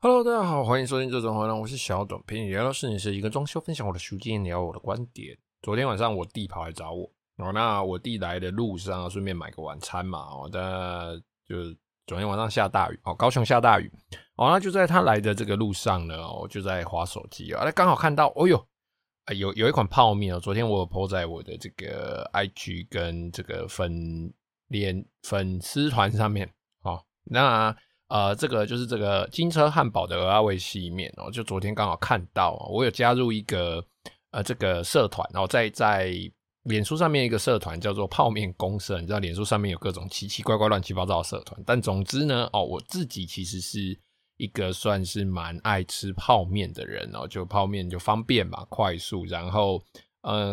Hello， 大家好，欢迎收听《这种环》，我是小董，陪你聊聊摄影师一个装修，分享我的书经，聊我的观点。昨天晚上我弟跑来找我，那我弟来的路上顺便买个晚餐嘛，但就昨天晚上下大雨，高雄下大雨，那就在他来的这个路上呢，我就在滑手机啊，刚好看到，哦哟，有一款泡面昨天我有 po 在我的这个 IG 跟这个粉丝团上面，那。这个就是这个金车汉堡的蚵仔味细面就昨天刚好看到我有加入一个这个社团在脸书上面一个社团叫做泡面公社，你知道脸书上面有各种奇奇怪怪乱七八糟的社团，但总之呢我自己其实是一个算是蛮爱吃泡面的人就泡面就方便嘛，快速，然后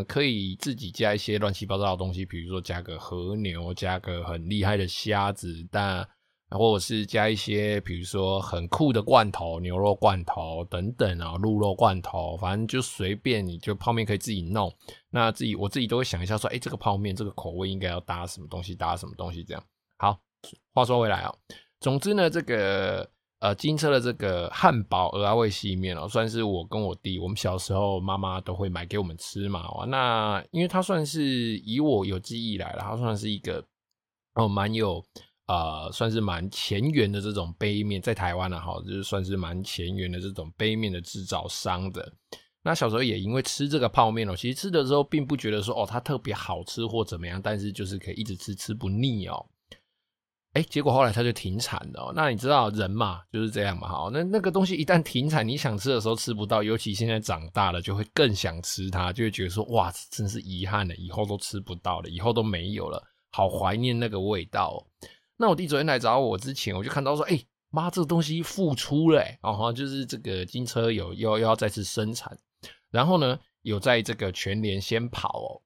可以自己加一些乱七八糟的东西，比如说加个和牛，加个很厉害的虾子，但或者是加一些比如说很酷的罐头，牛肉罐头等等鹿肉罐头，反正就随便你就泡面可以自己弄，那我自己都会想一下说这个泡面这个口味应该要搭什么东西搭什么东西这样。好，话说回来总之呢这个金车的这个汉堡蚵仔味细面算是我跟我弟我们小时候妈妈都会买给我们吃嘛那因为它算是以我有记忆来了，它算是一个蛮有算是蛮前沿的这种杯面，在台湾就是算是蛮前沿的这种杯面的制造商的。那小时候也因为吃这个泡面其实吃的时候并不觉得说它特别好吃或怎么样，但是就是可以一直吃，吃不腻结果后来它就停产了那你知道人嘛就是这样嘛那个东西一旦停产，你想吃的时候吃不到，尤其现在长大了就会更想吃它，就会觉得说哇真是遗憾了，以后都吃不到了，以后都没有了，好怀念那个味道那我弟昨天来找我之前，我就看到说妈这个东西复出了就是这个金车有又要再次生产，然后呢有在这个全联先跑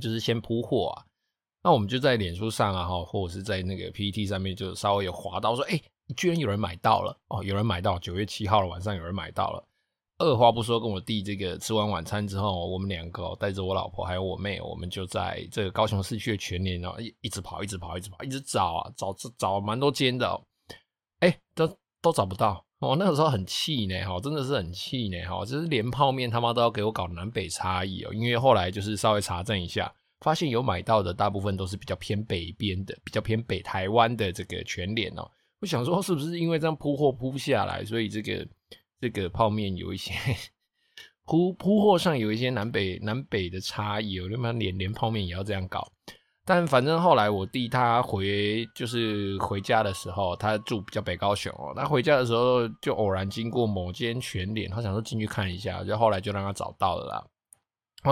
就是先铺货那我们就在脸书上或者是在那个 PT 上面就稍微有滑到说居然有人买到了有人买到9月7号的晚上有人买到了。二话不说跟我弟这个吃完晚餐之后，我们两个带着我老婆还有我妹，我们就在这个高雄市区的全联一直跑一直找找蛮多间的都找不到那个时候很气呢真的是很气呢就是连泡面他妈都要给我搞南北差异因为后来就是稍微查证一下，发现有买到的大部分都是比较偏北边的，比较偏北台湾的这个全联我想说是不是因为这样铺货铺不下来，所以这个泡面有一些铺货上有一些南北的差异我他妈连泡面也要这样搞。但反正后来我弟他回家的时候，他住比较北高雄他回家的时候就偶然经过某间全联，他想说进去看一下，就后来就让他找到了啦。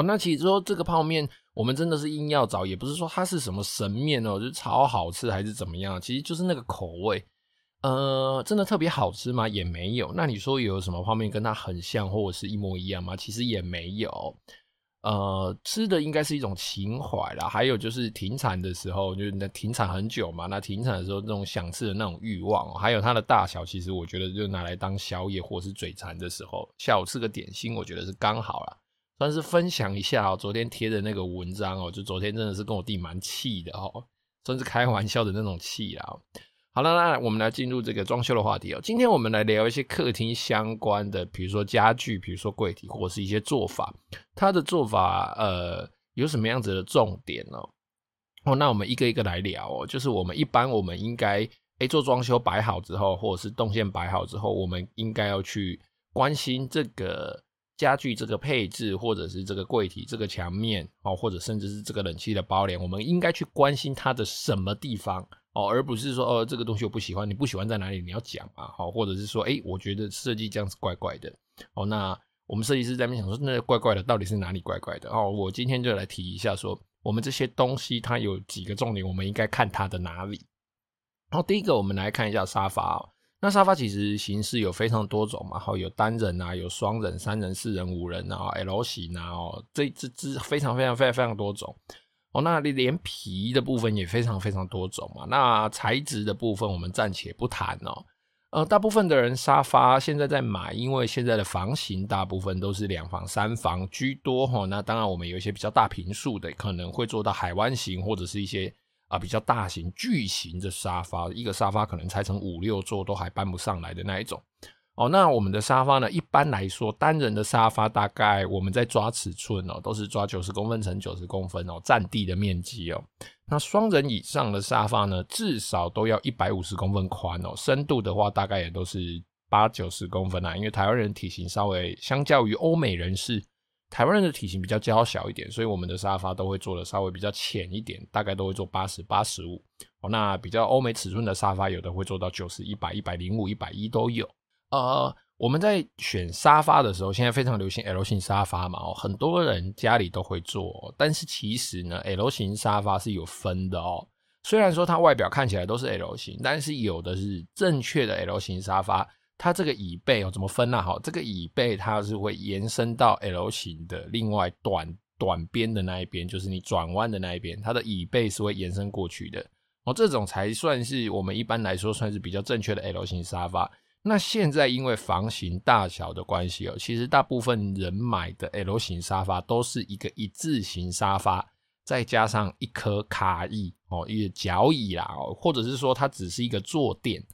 那其实说这个泡面我们真的是硬要找，也不是说它是什么神面就是超好吃还是怎么样，其实就是那个口味。真的特别好吃吗？也没有。那你说有什么泡面跟它很像或者是一模一样吗？其实也没有。吃的应该是一种情怀啦，还有就是停产的时候，就是停产很久嘛，那停产的时候那种想吃的那种欲望还有它的大小，其实我觉得就拿来当宵夜或是嘴馋的时候，下午吃个点心，我觉得是刚好啦。算是分享一下昨天贴的那个文章就昨天真的是跟我弟蛮气的算是开玩笑的那种气啦。好了，那我们来进入这个装修的话题今天我们来聊一些客厅相关的，比如说家具，比如说柜体，或者是一些做法，它的做法有什么样子的重点那我们一个一个来聊就是我们应该做装修摆好之后，或者是动线摆好之后，我们应该要去关心这个家具这个配置，或者是这个柜体这个墙面或者甚至是这个冷气的包帘，我们应该去关心它的什么地方而不是说这个东西我不喜欢，你不喜欢在哪里你要讲嘛或者是说我觉得设计这样子怪怪的那我们设计师在那边想说那怪怪的到底是哪里怪怪的我今天就来提一下说我们这些东西它有几个重点，我们应该看它的哪里第一个我们来看一下沙发那沙发其实形式有非常多种嘛，有单人啊，有双人、三人、四人、五人啊 ，L 型啊，这非常多种。那连皮的部分也非常非常多种嘛。那材质的部分我们暂且不谈哦。大部分的人沙发现在在买，因为现在的房型大部分都是两房三房居多齁。那当然我们有一些比较大坪数的可能会做到海湾型，或者是一些比较大型巨型的沙发，一个沙发可能拆成5-6座都还搬不上来的那一种。那我们的沙发呢，一般来说单人的沙发大概我们在抓尺寸都是抓90公分乘90公分占地的面积那双人以上的沙发呢，至少都要150公分宽深度的话大概也都是8-90公分因为台湾人体型稍微相较于欧美人士，台湾人的体型比较娇小一点，所以我们的沙发都会做的稍微比较浅一点，大概都会做 80-85 那比较欧美尺寸的沙发有的会做到 90-100-105-110 都有。我们在选沙发的时候，现在非常流行 L 型沙发嘛，很多人家里都会做但是其实呢 L 型沙发是有分的虽然说它外表看起来都是 L 型，但是有的是正确的 L 型沙发，它这个椅背怎么分啊这个椅背它是会延伸到 L 型的另外短边的那一边，就是你转弯的那一边，它的椅背是会延伸过去的这种才算是我们一般来说算是比较正确的 L 型沙发。那现在因为房型大小的关系其实大部分人买的 L 型沙发都是一个一字型沙发，再加上一颗卡椅一个脚椅啦或者是说它只是一个坐垫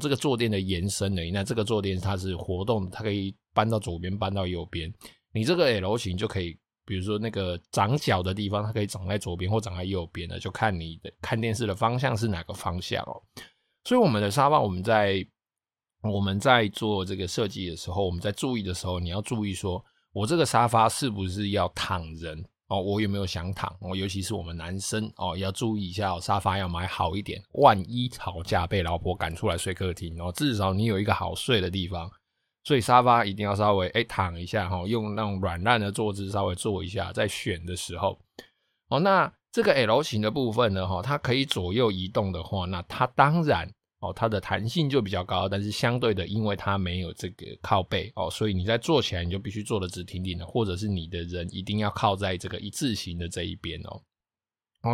这个坐垫的延伸而已。那这个坐垫它是活动，它可以搬到左边搬到右边，你这个 L 型就可以，比如说那个长脚的地方它可以长在左边或长在右边，就看你的看电视的方向是哪个方向所以我们的沙发我们在做这个设计的时候，我们在注意的时候，你要注意说我这个沙发是不是要躺人我有没有想躺尤其是我们男生要注意一下沙发要买好一点，万一吵架被老婆赶出来睡客厅至少你有一个好睡的地方，所以沙发一定要稍微躺一下用那种软烂的坐姿稍微坐一下，在选的时候那这个 L 型的部分呢它可以左右移动的话，那它当然它的弹性就比较高，但是相对的因为它没有这个靠背所以你在坐起来你就必须坐得直挺挺的，或者是你的人一定要靠在这个一字型的这一边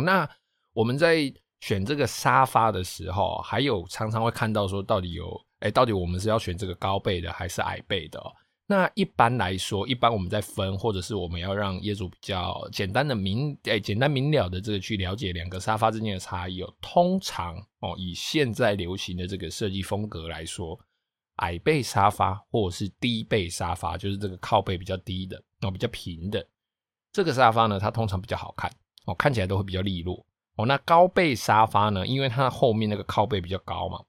那我们在选这个沙发的时候，还有常常会看到说到底我们是要选这个高背的还是矮背的那一般我们在分，或者是我们要让业主比较简单明了的这个去了解两个沙发之间的差异通常以现在流行的这个设计风格来说，矮背沙发或者是低背沙发，就是这个靠背比较低的比较平的这个沙发呢，它通常比较好看看起来都会比较利落那高背沙发呢，因为它后面那个靠背比较高嘛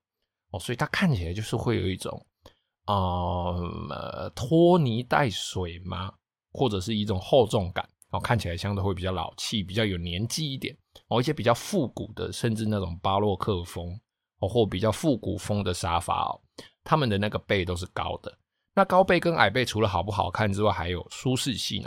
所以它看起来就是会有一种拖泥带水嘛，或者是一种厚重感看起来相对会比较老气，比较有年纪一点一些比较复古的，甚至那种巴洛克风或比较复古风的沙发他们的那个背都是高的。那高背跟矮背除了好不好看之外，还有舒适性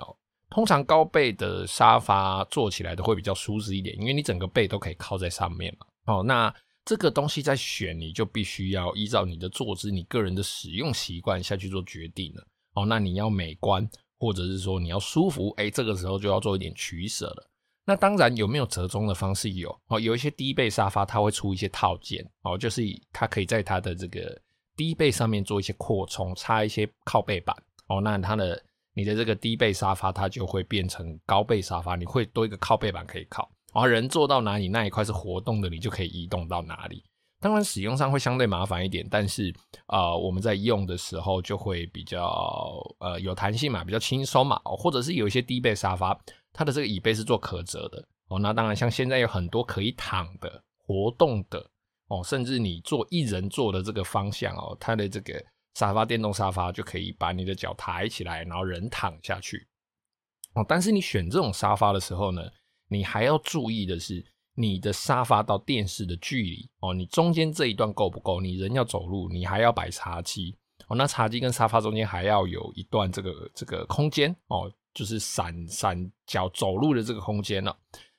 通常高背的沙发坐起来都会比较舒适一点，因为你整个背都可以靠在上面嘛那这个东西在选，你就必须要依照你的坐姿，你个人的使用习惯下去做决定了那你要美观，或者是说你要舒服这个时候就要做一点取舍了。那当然有没有折中的方式有有一些低背沙发它会出一些套件就是它可以在它的这个低背上面做一些扩充，插一些靠背板那你的这个低背沙发它就会变成高背沙发，你会多一个靠背板可以靠人坐到哪里那一块是活动的，你就可以移动到哪里。当然使用上会相对麻烦一点，但是我们在用的时候就会比较有弹性嘛，比较轻松嘛或者是有一些低背沙发它的这个椅背是做可折的那当然像现在有很多可以躺的活动的甚至你坐一人坐的这个方向它的这个沙发电动沙发就可以把你的脚抬起来，然后人躺下去但是你选这种沙发的时候呢，你还要注意的是你的沙发到电视的距离你中间这一段够不够，你人要走路，你还要摆茶几那茶几跟沙发中间还要有一段这个空间就是闪脚走路的这个空间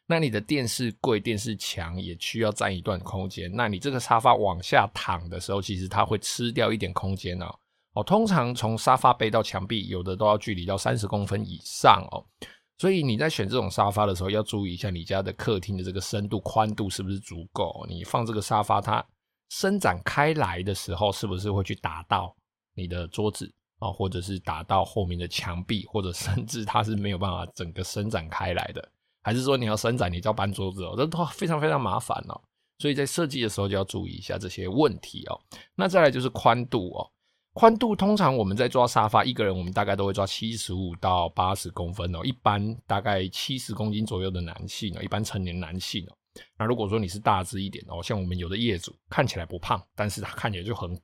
那你的电视柜、电视墙也需要占一段空间，那你这个沙发往下躺的时候，其实它会吃掉一点空间哦。哦，通常从沙发背到墙壁，有的都要距离到30公分以上哦。所以你在选这种沙发的时候，要注意一下你家的客厅的这个深度、宽度是不是足够。你放这个沙发，它伸展开来的时候，是不是会去打到你的桌子啊，或者是打到后面的墙壁，或者甚至它是没有办法整个伸展开来的？还是说你要伸展，你就要搬桌子哦？这都非常非常麻烦哦。所以在设计的时候就要注意一下这些问题哦。那再来就是宽度哦。宽度通常我们在抓沙发，一个人我们大概都会抓75到80公分哦，一般大概70公斤左右的男性哦，一般成年男性哦。那如果说你是大只一点哦，像我们有的业主看起来不胖，但是他看起来就很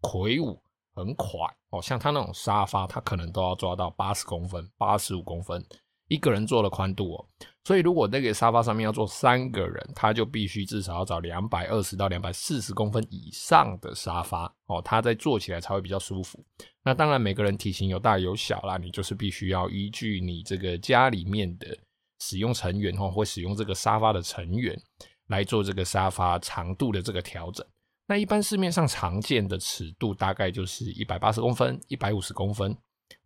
魁梧、很垮哦，像他那种沙发，他可能都要抓到80公分、85公分一个人坐的宽度哦。所以如果那个沙发上面要坐三个人，他就必须至少要找220到240公分以上的沙发哦，他在坐起来才会比较舒服。那当然每个人体型有大有小啦，你就是必须要依据你这个家里面的使用成员哦，或使用这个沙发的成员来做这个沙发长度的这个调整。那一般市面上常见的尺度大概就是180公分、150公分、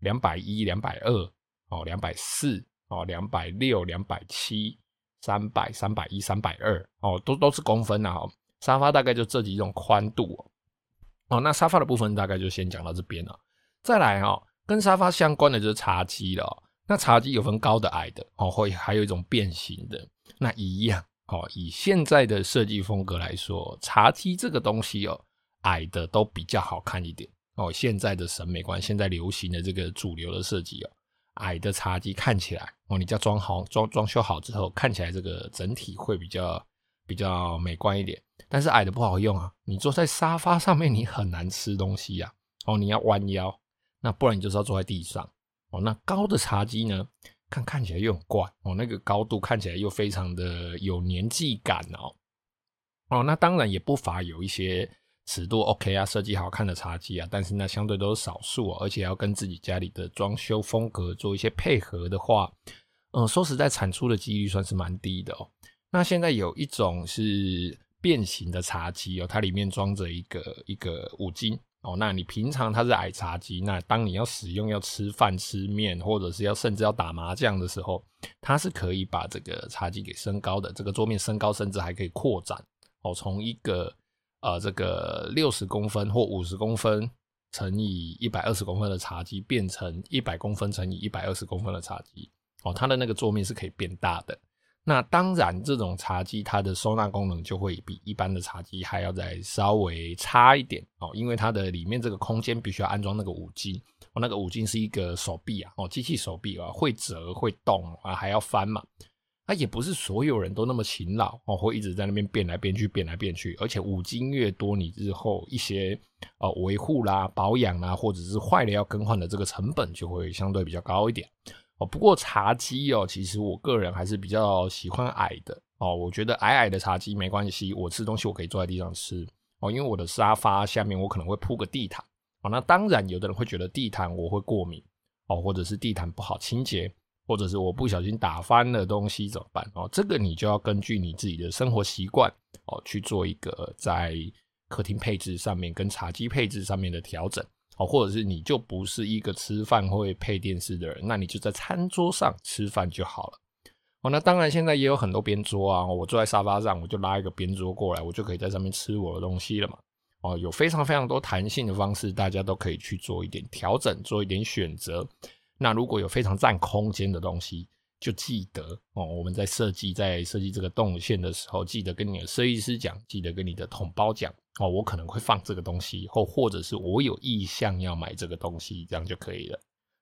210、220哦、240哦、260、270、300、310、320哦，都是公分啊、哦。沙发大概就这几种宽度哦。哦，那沙发的部分大概就先讲到这边了。再来哦，跟沙发相关的就是茶几了、哦。那茶几有分高的、矮的哦，会还有一种变形的。那一样哦，以现在的设计风格来说，茶几这个东西哦，矮的都比较好看一点哦。现在的审美观，现在流行的这个主流的设计哦。矮的茶几看起来哦，你家装修好之后，看起来这个整体会比较美观一点。但是矮的不好用啊，你坐在沙发上面你很难吃东西啊，哦，你要弯腰，那不然你就是要坐在地上哦。那高的茶几呢，看起来又很怪哦，那个高度看起来又非常的有年纪感哦。哦，那当然也不乏有一些尺度 OK 啊，设计好看的茶几啊，但是那相对都是少数哦，而且要跟自己家里的装修风格做一些配合的话，说实在产出的几率算是蛮低的哦。那现在有一种是变形的茶几哦，它里面装着一个五金哦，那你平常它是矮茶几，那当你要使用要吃饭吃面，或者是要甚至要打麻将的时候，它是可以把这个茶几给升高的，这个桌面升高，甚至还可以扩展哦，从一个这个60公分或50公分乘以120公分的茶几变成100公分乘以120公分的茶几哦，它的那个桌面是可以变大的。那当然这种茶几它的收纳功能就会比一般的茶几还要再稍微差一点哦，因为它的里面这个空间必须要安装那个五金哦，那个五金是一个手臂啊哦，机器手臂啊，会折会动啊，还要翻嘛。那也不是所有人都那么勤劳哦，会一直在那边变来变去变来变去，而且五金越多，你日后一些维护啦、保养啦，或者是坏了要更换的这个成本就会相对比较高一点哦。不过茶几哦，其实我个人还是比较喜欢矮的哦，我觉得矮的茶几没关系，我吃东西我可以坐在地上吃哦，因为我的沙发下面我可能会铺个地毯哦。那当然有的人会觉得地毯我会过敏哦，或者是地毯不好清洁，或者是我不小心打翻了东西怎么办哦？这个你就要根据你自己的生活习惯哦，去做一个在客厅配置上面跟茶几配置上面的调整哦，或者是你就不是一个吃饭会配电视的人，那你就在餐桌上吃饭就好了哦。那当然现在也有很多边桌啊，我坐在沙发上我就拉一个边桌过来，我就可以在上面吃我的东西了嘛哦，有非常非常多弹性的方式，大家都可以去做一点调整，做一点选择。那如果有非常占空间的东西，就记得哦，我们在设计这个动线的时候，记得跟你的设计师讲，记得跟你的统包讲哦，我可能会放这个东西，或者是我有意向要买这个东西，这样就可以了。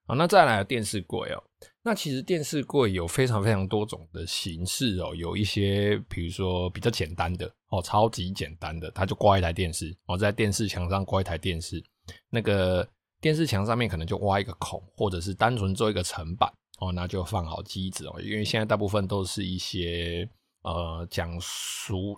好，那再来电视柜哦，那其实电视柜有非常非常多种的形式哦，有一些比如说比较简单的哦，超级简单的，它就挂一台电视哦，在电视墙上挂一台电视，那个电视墙上面可能就挖一个孔，或者是单纯做一个层板哦，那就放好机子哦。因为现在大部分都是一些讲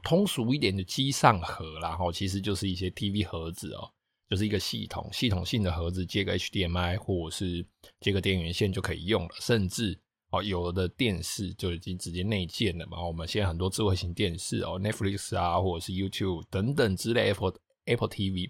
通俗一点的机上盒啦哦，其实就是一些 TV 盒子哦，就是一个系统性的盒子，接个 HDMI 或者是接个电源线就可以用了，甚至哦，有的电视就已经直接内建了嘛。我们现在很多智慧型电视哦 ，Netflix 啊，或者是 YouTube 等等之类 ，Apple TV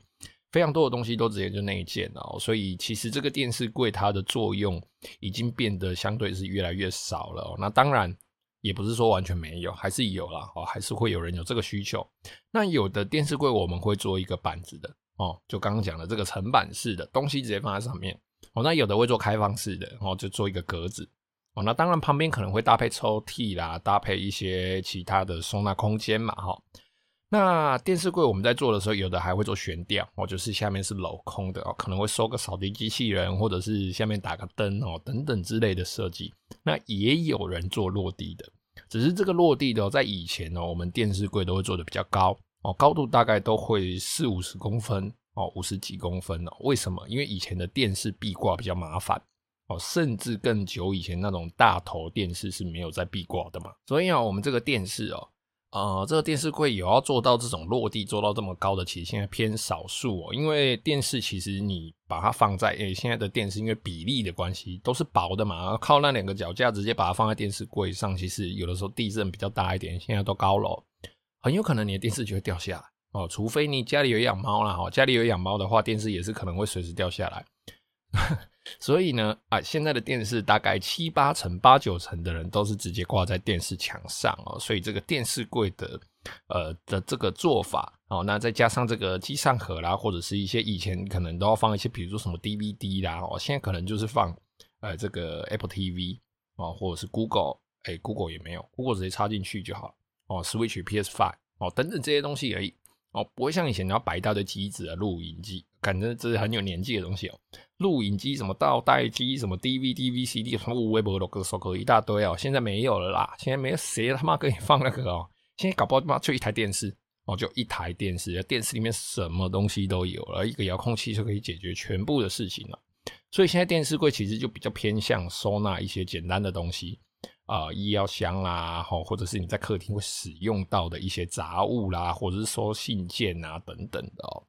非常多的东西都直接就内建了哦。所以其实这个电视柜它的作用已经变得相对是越来越少了哦。那当然也不是说完全没有，还是有啦哦，还是会有人有这个需求。那有的电视柜我们会做一个板子的哦，就刚刚讲的这个层板式的东西直接放在上面哦。那有的会做开放式的哦，就做一个格子。哦，那当然旁边可能会搭配抽屉啦，搭配一些其他的收纳空间嘛齁。那电视柜我们在做的时候，有的还会做悬吊哦，就是下面是镂空的哦，可能会收个扫地机器人，或者是下面打个灯哦，等等之类的设计。那也有人做落地的，只是这个落地的哦，在以前哦，我们电视柜都会做的比较高哦，高度大概都会40-50公分哦，50几公分哦。为什么？因为以前的电视壁挂比较麻烦。哦，甚至更久以前那种大头电视是没有在壁挂的嘛，所以啊，我们这个电视哦，这个电视柜有要做到这种落地做到这么高的，其实现在偏少数哦。因为电视其实你把它放在现在的电视因为比例的关系都是薄的嘛，靠那两个脚架直接把它放在电视柜上，其实有的时候地震比较大一点，现在都高楼，很有可能你的电视就会掉下来哦，除非你家里有养猫啦哦，家里有养猫的话，电视也是可能会随时掉下来。所以呢啊，现在的电视大概7-8成、8-9成的人都是直接挂在电视墙上哦，所以这个电视柜的这个做法哦，那再加上这个机上盒啦，或者是一些以前可能都要放一些比如说什么 DVD 啦哦，现在可能就是放这个 Apple TV 哦，或者是 Google， Google 也没有， Google 直接插进去就好哦， Switch、PS5 哦等等这些东西而已哦，不会像以前你要摆一大堆机子啊，录影机，感觉这是很有年纪的东西哦。录影机什么倒带机什么 DVD VCD 什么无微博都各一大堆哦，现在没有了啦，现在没有谁他妈给你放那个哦，现在搞不好就一台电视哦，就一台电视，电视里面什么东西都有了，一个遥控器就可以解决全部的事情了。所以现在电视柜其实就比较偏向收纳一些简单的东西。医药箱啦，或者是你在客厅会使用到的一些杂物啦，或者是收信件啊等等的哦。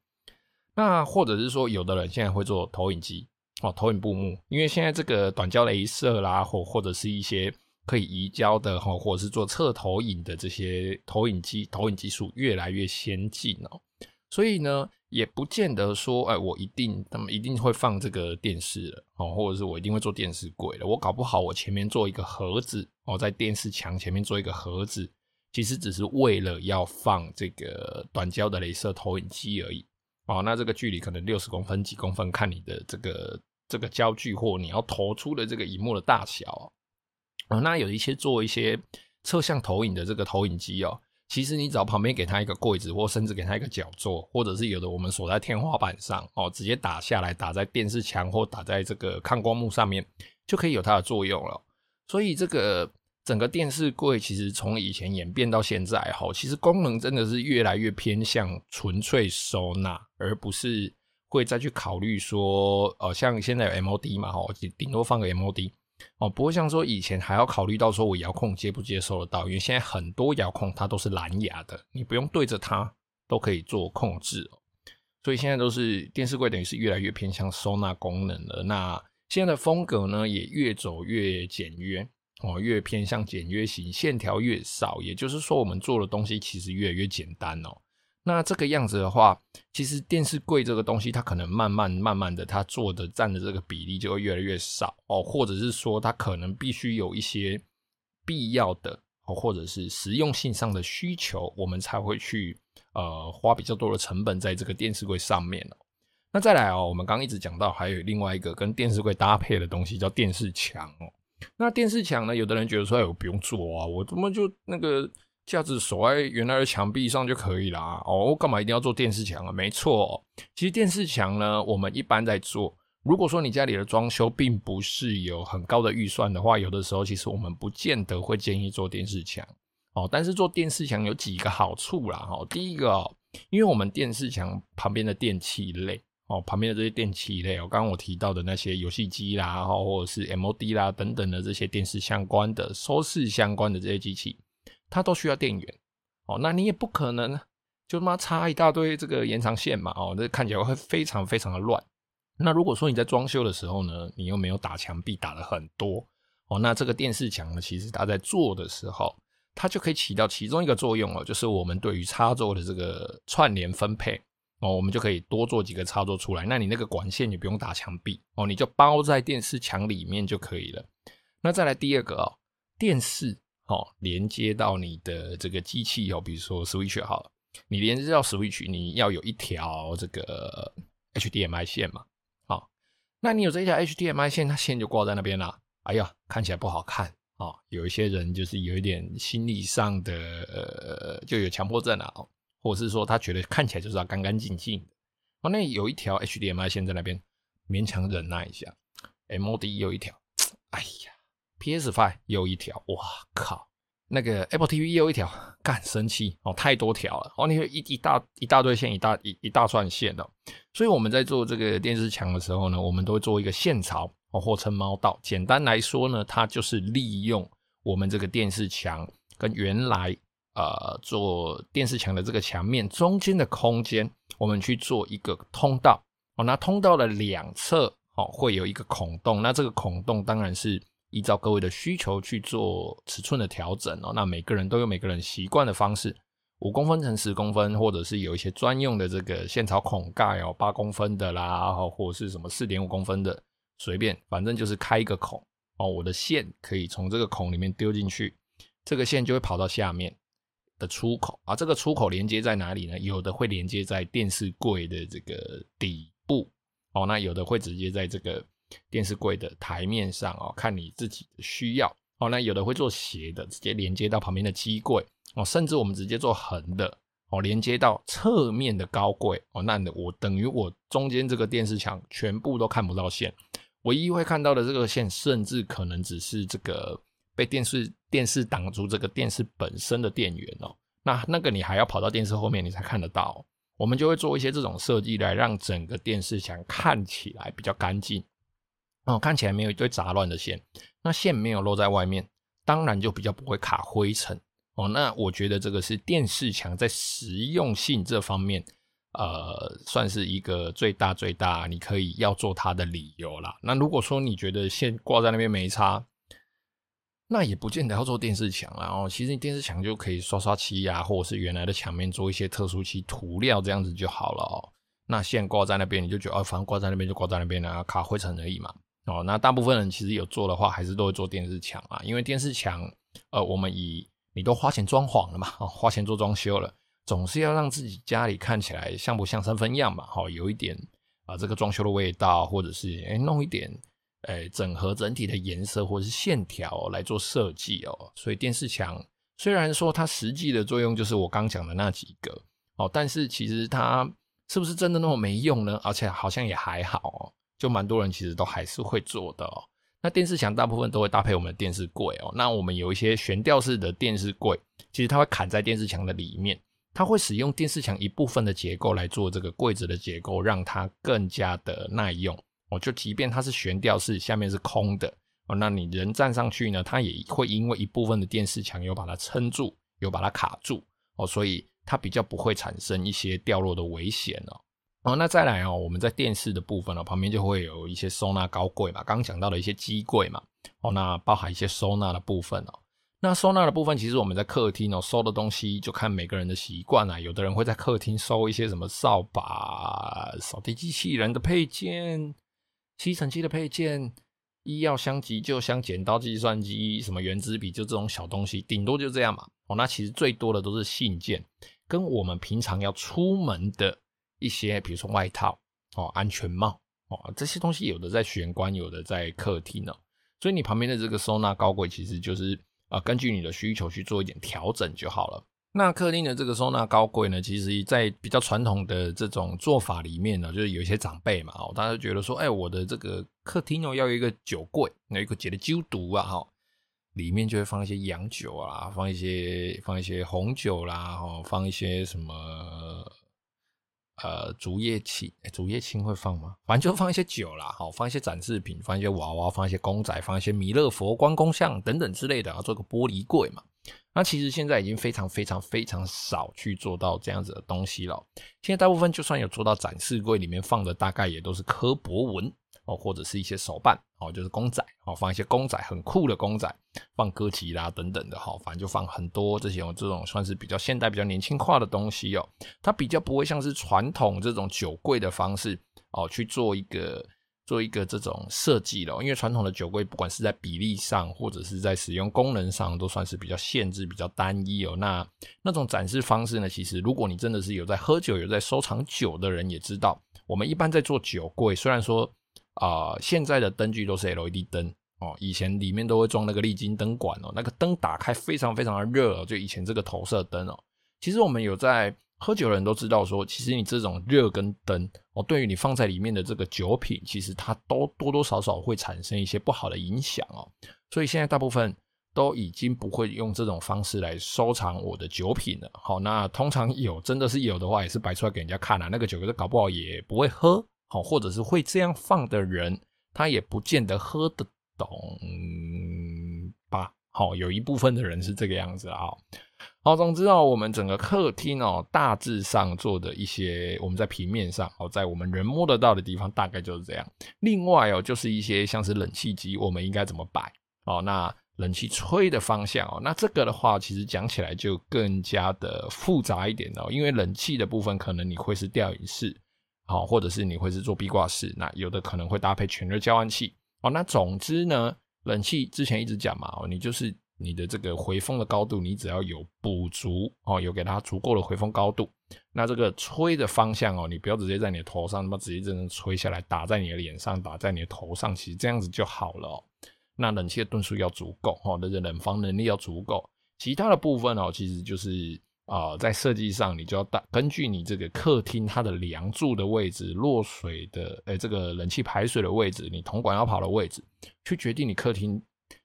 那或者是说有的人现在会做投影机哦，投影布幕，因为现在这个短焦雷射啦，或者是一些可以移焦的哦，或者是做侧投影的这些投影技术越来越先进哦。所以呢也不见得说我一定会放这个电视了哦，或者是我一定会做电视柜了，我搞不好我前面做一个盒子哦，在电视墙前面做一个盒子，其实只是为了要放这个短焦的雷射投影机而已哦，那这个距离可能60公分几公分，看你的这个焦距或你要投出的这个萤幕的大小哦。那有一些做一些侧向投影的这个投影机哦，其实你只要旁边给它一个柜子，或甚至给它一个角座，或者是有的我们锁在天花板上哦，直接打下来打在电视墙或打在这个抗光幕上面，就可以有它的作用了。所以这个整个电视柜其实从以前演变到现在哦，其实功能真的是越来越偏向纯粹收纳，而不是会再去考虑说像现在有 MOD 嘛哦，顶多放个 MOD哦，不会像说以前还要考虑到说我遥控接不接收得到，因为现在很多遥控它都是蓝牙的，你不用对着它都可以做控制哦。所以现在都是电视柜等于是越来越偏向收纳功能了。那现在的风格呢也越走越简约哦，越偏向简约型，线条越少，也就是说我们做的东西其实越来越简单哦。那这个样子的话，其实电视柜这个东西它可能慢慢的它做的占的这个比例就会越来越少哦，或者是说它可能必须有一些必要的哦，或者是实用性上的需求，我们才会去花比较多的成本在这个电视柜上面哦。那再来哦，我们刚一直讲到还有另外一个跟电视柜搭配的东西叫电视墙哦。那电视墙呢，有的人觉得说我不用做啊，我怎么就那个架子锁在原来的墙壁上就可以啦哦，我干嘛一定要做电视墙啊？没错哦，其实电视墙呢，我们一般在做，如果说你家里的装修并不是有很高的预算的话，有的时候其实我们不见得会建议做电视墙哦。但是做电视墙有几个好处啦哦，第一个哦，因为我们电视墙旁边的电器类哦，旁边的这些电器类哦，刚刚我提到的那些游戏机啦哦，或者是 MOD 啦等等的这些电视相关的收视相关的这些机器，它都需要电源哦，那你也不可能就妈插一大堆这个延长线嘛哦，这看起来会非常非常的乱。那如果说你在装修的时候呢，你又没有打墙壁打了很多哦，那这个电视墙呢，其实它在做的时候，它就可以起到其中一个作用哦，就是我们对于插座的这个串联分配哦，我们就可以多做几个插座出来。那你那个管线也不用打墙壁哦，你就包在电视墙里面就可以了。那再来第二个哦，电视哦连接到你的这个机器哦，比如说 Switch 好了，你连接到 Switch， 你要有一条这个 HDMI 线嘛，好、哦，那你有这一条 HDMI 线，它线就挂在那边啦。哎呀，看起来不好看哦，有一些人就是有一点心理上的就有强迫症啊、哦。或者是说他觉得看起来就是要干干净净的、哦、那有一条 HDMI 线在那边勉强忍耐一下， MOD 有一条，哎呀 PS5 有一条，哇靠，那个 Apple TV 有一条，干生气、哦、太多条了、哦、你会 一大堆线一大串线、哦、所以我们在做这个电视墙的时候呢，我们都会做一个线槽、哦、或称猫道。简单来说呢，它就是利用我们这个电视墙跟原来做电视墙的这个墙面中间的空间，我们去做一个通道、哦、那通道的两侧、哦、会有一个孔洞，那这个孔洞当然是依照各位的需求去做尺寸的调整、哦、那每个人都有每个人习惯的方式，5公分乘10公分，或者是有一些专用的这个线槽孔盖、哦、8公分的啦、哦、或者是什么 4.5 公分的，随便，反正就是开一个孔、哦、我的线可以从这个孔里面丢进去，这个线就会跑到下面的出口啊，这个出口连接在哪里呢？有的会连接在电视柜的这个底部哦，那有的会直接在这个电视柜的台面上哦，看你自己的需要哦。那有的会做斜的，直接连接到旁边的机柜哦，甚至我们直接做横的哦，连接到侧面的高柜哦。那我等于我中间这个电视墙全部都看不到线，唯一会看到的这个线，甚至可能只是这个被电视挡住这个电视本身的电源哦，那个你还要跑到电视后面你才看得到、哦、我们就会做一些这种设计来让整个电视墙看起来比较干净哦，看起来没有一堆杂乱的线，那线没有露在外面，当然就比较不会卡灰尘哦。那我觉得这个是电视墙在实用性这方面算是一个最大你可以要做它的理由啦。那如果说你觉得线挂在那边没差，那也不见得要做电视墙啦、哦、其实你电视墙就可以刷刷漆啊，或者是原来的墙面做一些特殊漆涂料，这样子就好了哦。那线挂在那边你就觉得、哦、反正挂在那边就挂在那边啊，卡灰尘而已嘛哦。那大部分人其实有做的话还是都会做电视墙啦，因为电视墙我们你都花钱装潢了嘛、哦、花钱做装修了，总是要让自己家里看起来像不像三分样嘛哦，有一点这个装修的味道，或者是弄一点整合整体的颜色或是线条、哦、来做设计哦。所以电视墙虽然说它实际的作用就是我刚讲的那几个哦，但是其实它是不是真的那么没用呢？而且好像也还好哦，就蛮多人其实都还是会做的哦。那电视墙大部分都会搭配我们的电视柜哦，那我们有一些悬吊式的电视柜，其实它会砍在电视墙的里面，它会使用电视墙一部分的结构来做这个柜子的结构，让它更加的耐用哦，就即便它是悬吊式，下面是空的哦，那你人站上去呢，它也会因为一部分的电视墙有把它撑住，有把它卡住哦，所以它比较不会产生一些掉落的危险哦。哦，那再来哦，我们在电视的部分哦，旁边就会有一些收纳高柜嘛，刚讲到的一些机柜嘛哦，那包含一些收纳的部分哦。那收纳的部分其实我们在客厅哦收的东西就看每个人的习惯啦，有的人会在客厅收一些什么扫把、扫地机器人的配件、吸尘器的配件、医药箱、急救箱、剪刀、计算机、什么圆珠笔，就这种小东西，顶多就这样嘛哦。那其实最多的都是信件，跟我们平常要出门的一些，比如说外套哦、安全帽哦，这些东西有的在玄关，有的在客厅哦。所以你旁边的这个收纳高柜，其实就是根据你的需求去做一点调整就好了。那客厅的这个收纳高柜呢，其实在比较传统的这种做法里面呢，就是有一些长辈嘛哦，他就觉得说我的这个客厅哦要有一个酒柜，有一个解的酒毒啊哦，里面就会放一些洋酒啊，放一些红酒啦哦，放一些什么竹叶青，竹叶青会放吗？反正就放一些酒啦哦，放一些展示品，放一些娃娃，放一些公仔，放一些弥勒佛、关公像等等之类的，要做个玻璃柜嘛。那其实现在已经非常非常非常少去做到这样子的东西了。现在大部分就算有做到展示柜里面放的大概也都是柯博文或者是一些手办就是公仔放一些公仔很酷的公仔，放哥吉拉等等的反正就放很多这种算是比较现代比较年轻化的东西哦。它比较不会像是传统这种酒柜的方式去做一个这种设计了，因为传统的酒柜不管是在比例上或者是在使用功能上都算是比较限制比较单一哦。那种展示方式呢，其实如果你真的是有在喝酒有在收藏酒的人也知道，我们一般在做酒柜虽然说现在的灯具都是 LED 灯以前里面都会装那个沥金灯管那个灯打开非常非常的热就以前这个投射灯其实我们有在喝酒的人都知道说，其实你这种热跟灯对于你放在里面的这个酒品，其实它都多多少少会产生一些不好的影响所以现在大部分都已经不会用这种方式来收藏我的酒品了那通常真的是有的话也是摆出来给人家看那个酒搞不好也不会喝或者是会这样放的人他也不见得喝得懂吧有一部分的人是这个样子好，总之我们整个客厅大致上做的一些我们在平面上在我们人摸得到的地方大概就是这样。另外就是一些像是冷气机我们应该怎么摆那冷气吹的方向那这个的话其实讲起来就更加的复杂一点因为冷气的部分可能你会是吊顶式或者是你会是做壁挂式，那有的可能会搭配全热交换器那总之呢，冷气之前一直讲嘛你就是你的这个回风的高度你只要有补足有给它足够的回风高度，那这个吹的方向你不要直接在你的头上直接真的吹下来打在你的脸上打在你的头上，其实这样子就好了那冷气的吨数要足够冷房能力要足够，其他的部分其实就是在设计上你就要根据你这个客厅它的梁柱的位置落水的这个冷气排水的位置你铜管要跑的位置去决定你客厅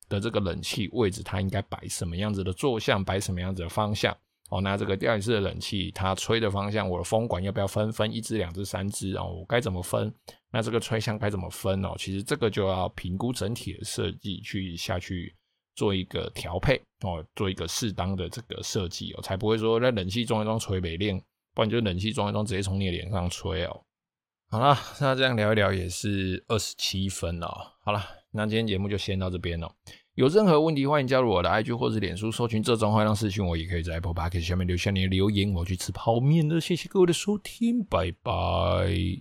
的这个冷气位置它应该摆什么样子的坐向摆什么样子的方向那这个吊顶式的冷气它吹的方向我的风管要不要分一只两只三只我该怎么分，那这个吹向该怎么分其实这个就要评估整体的设计去下去做一个调配做一个适当的这个设计才不会说在冷气装一装吹北练，不然就冷气装一装直接从你的脸上吹好啦，那这样聊一聊也是27分了好啦，那今天节目就先到这边有任何问题欢迎加入我的 IG 或是脸书搜寻这种坏让私讯我，也可以在 Apple Podcast 下面留下你的留言，我去吃泡面了，谢谢各位的收听，拜拜。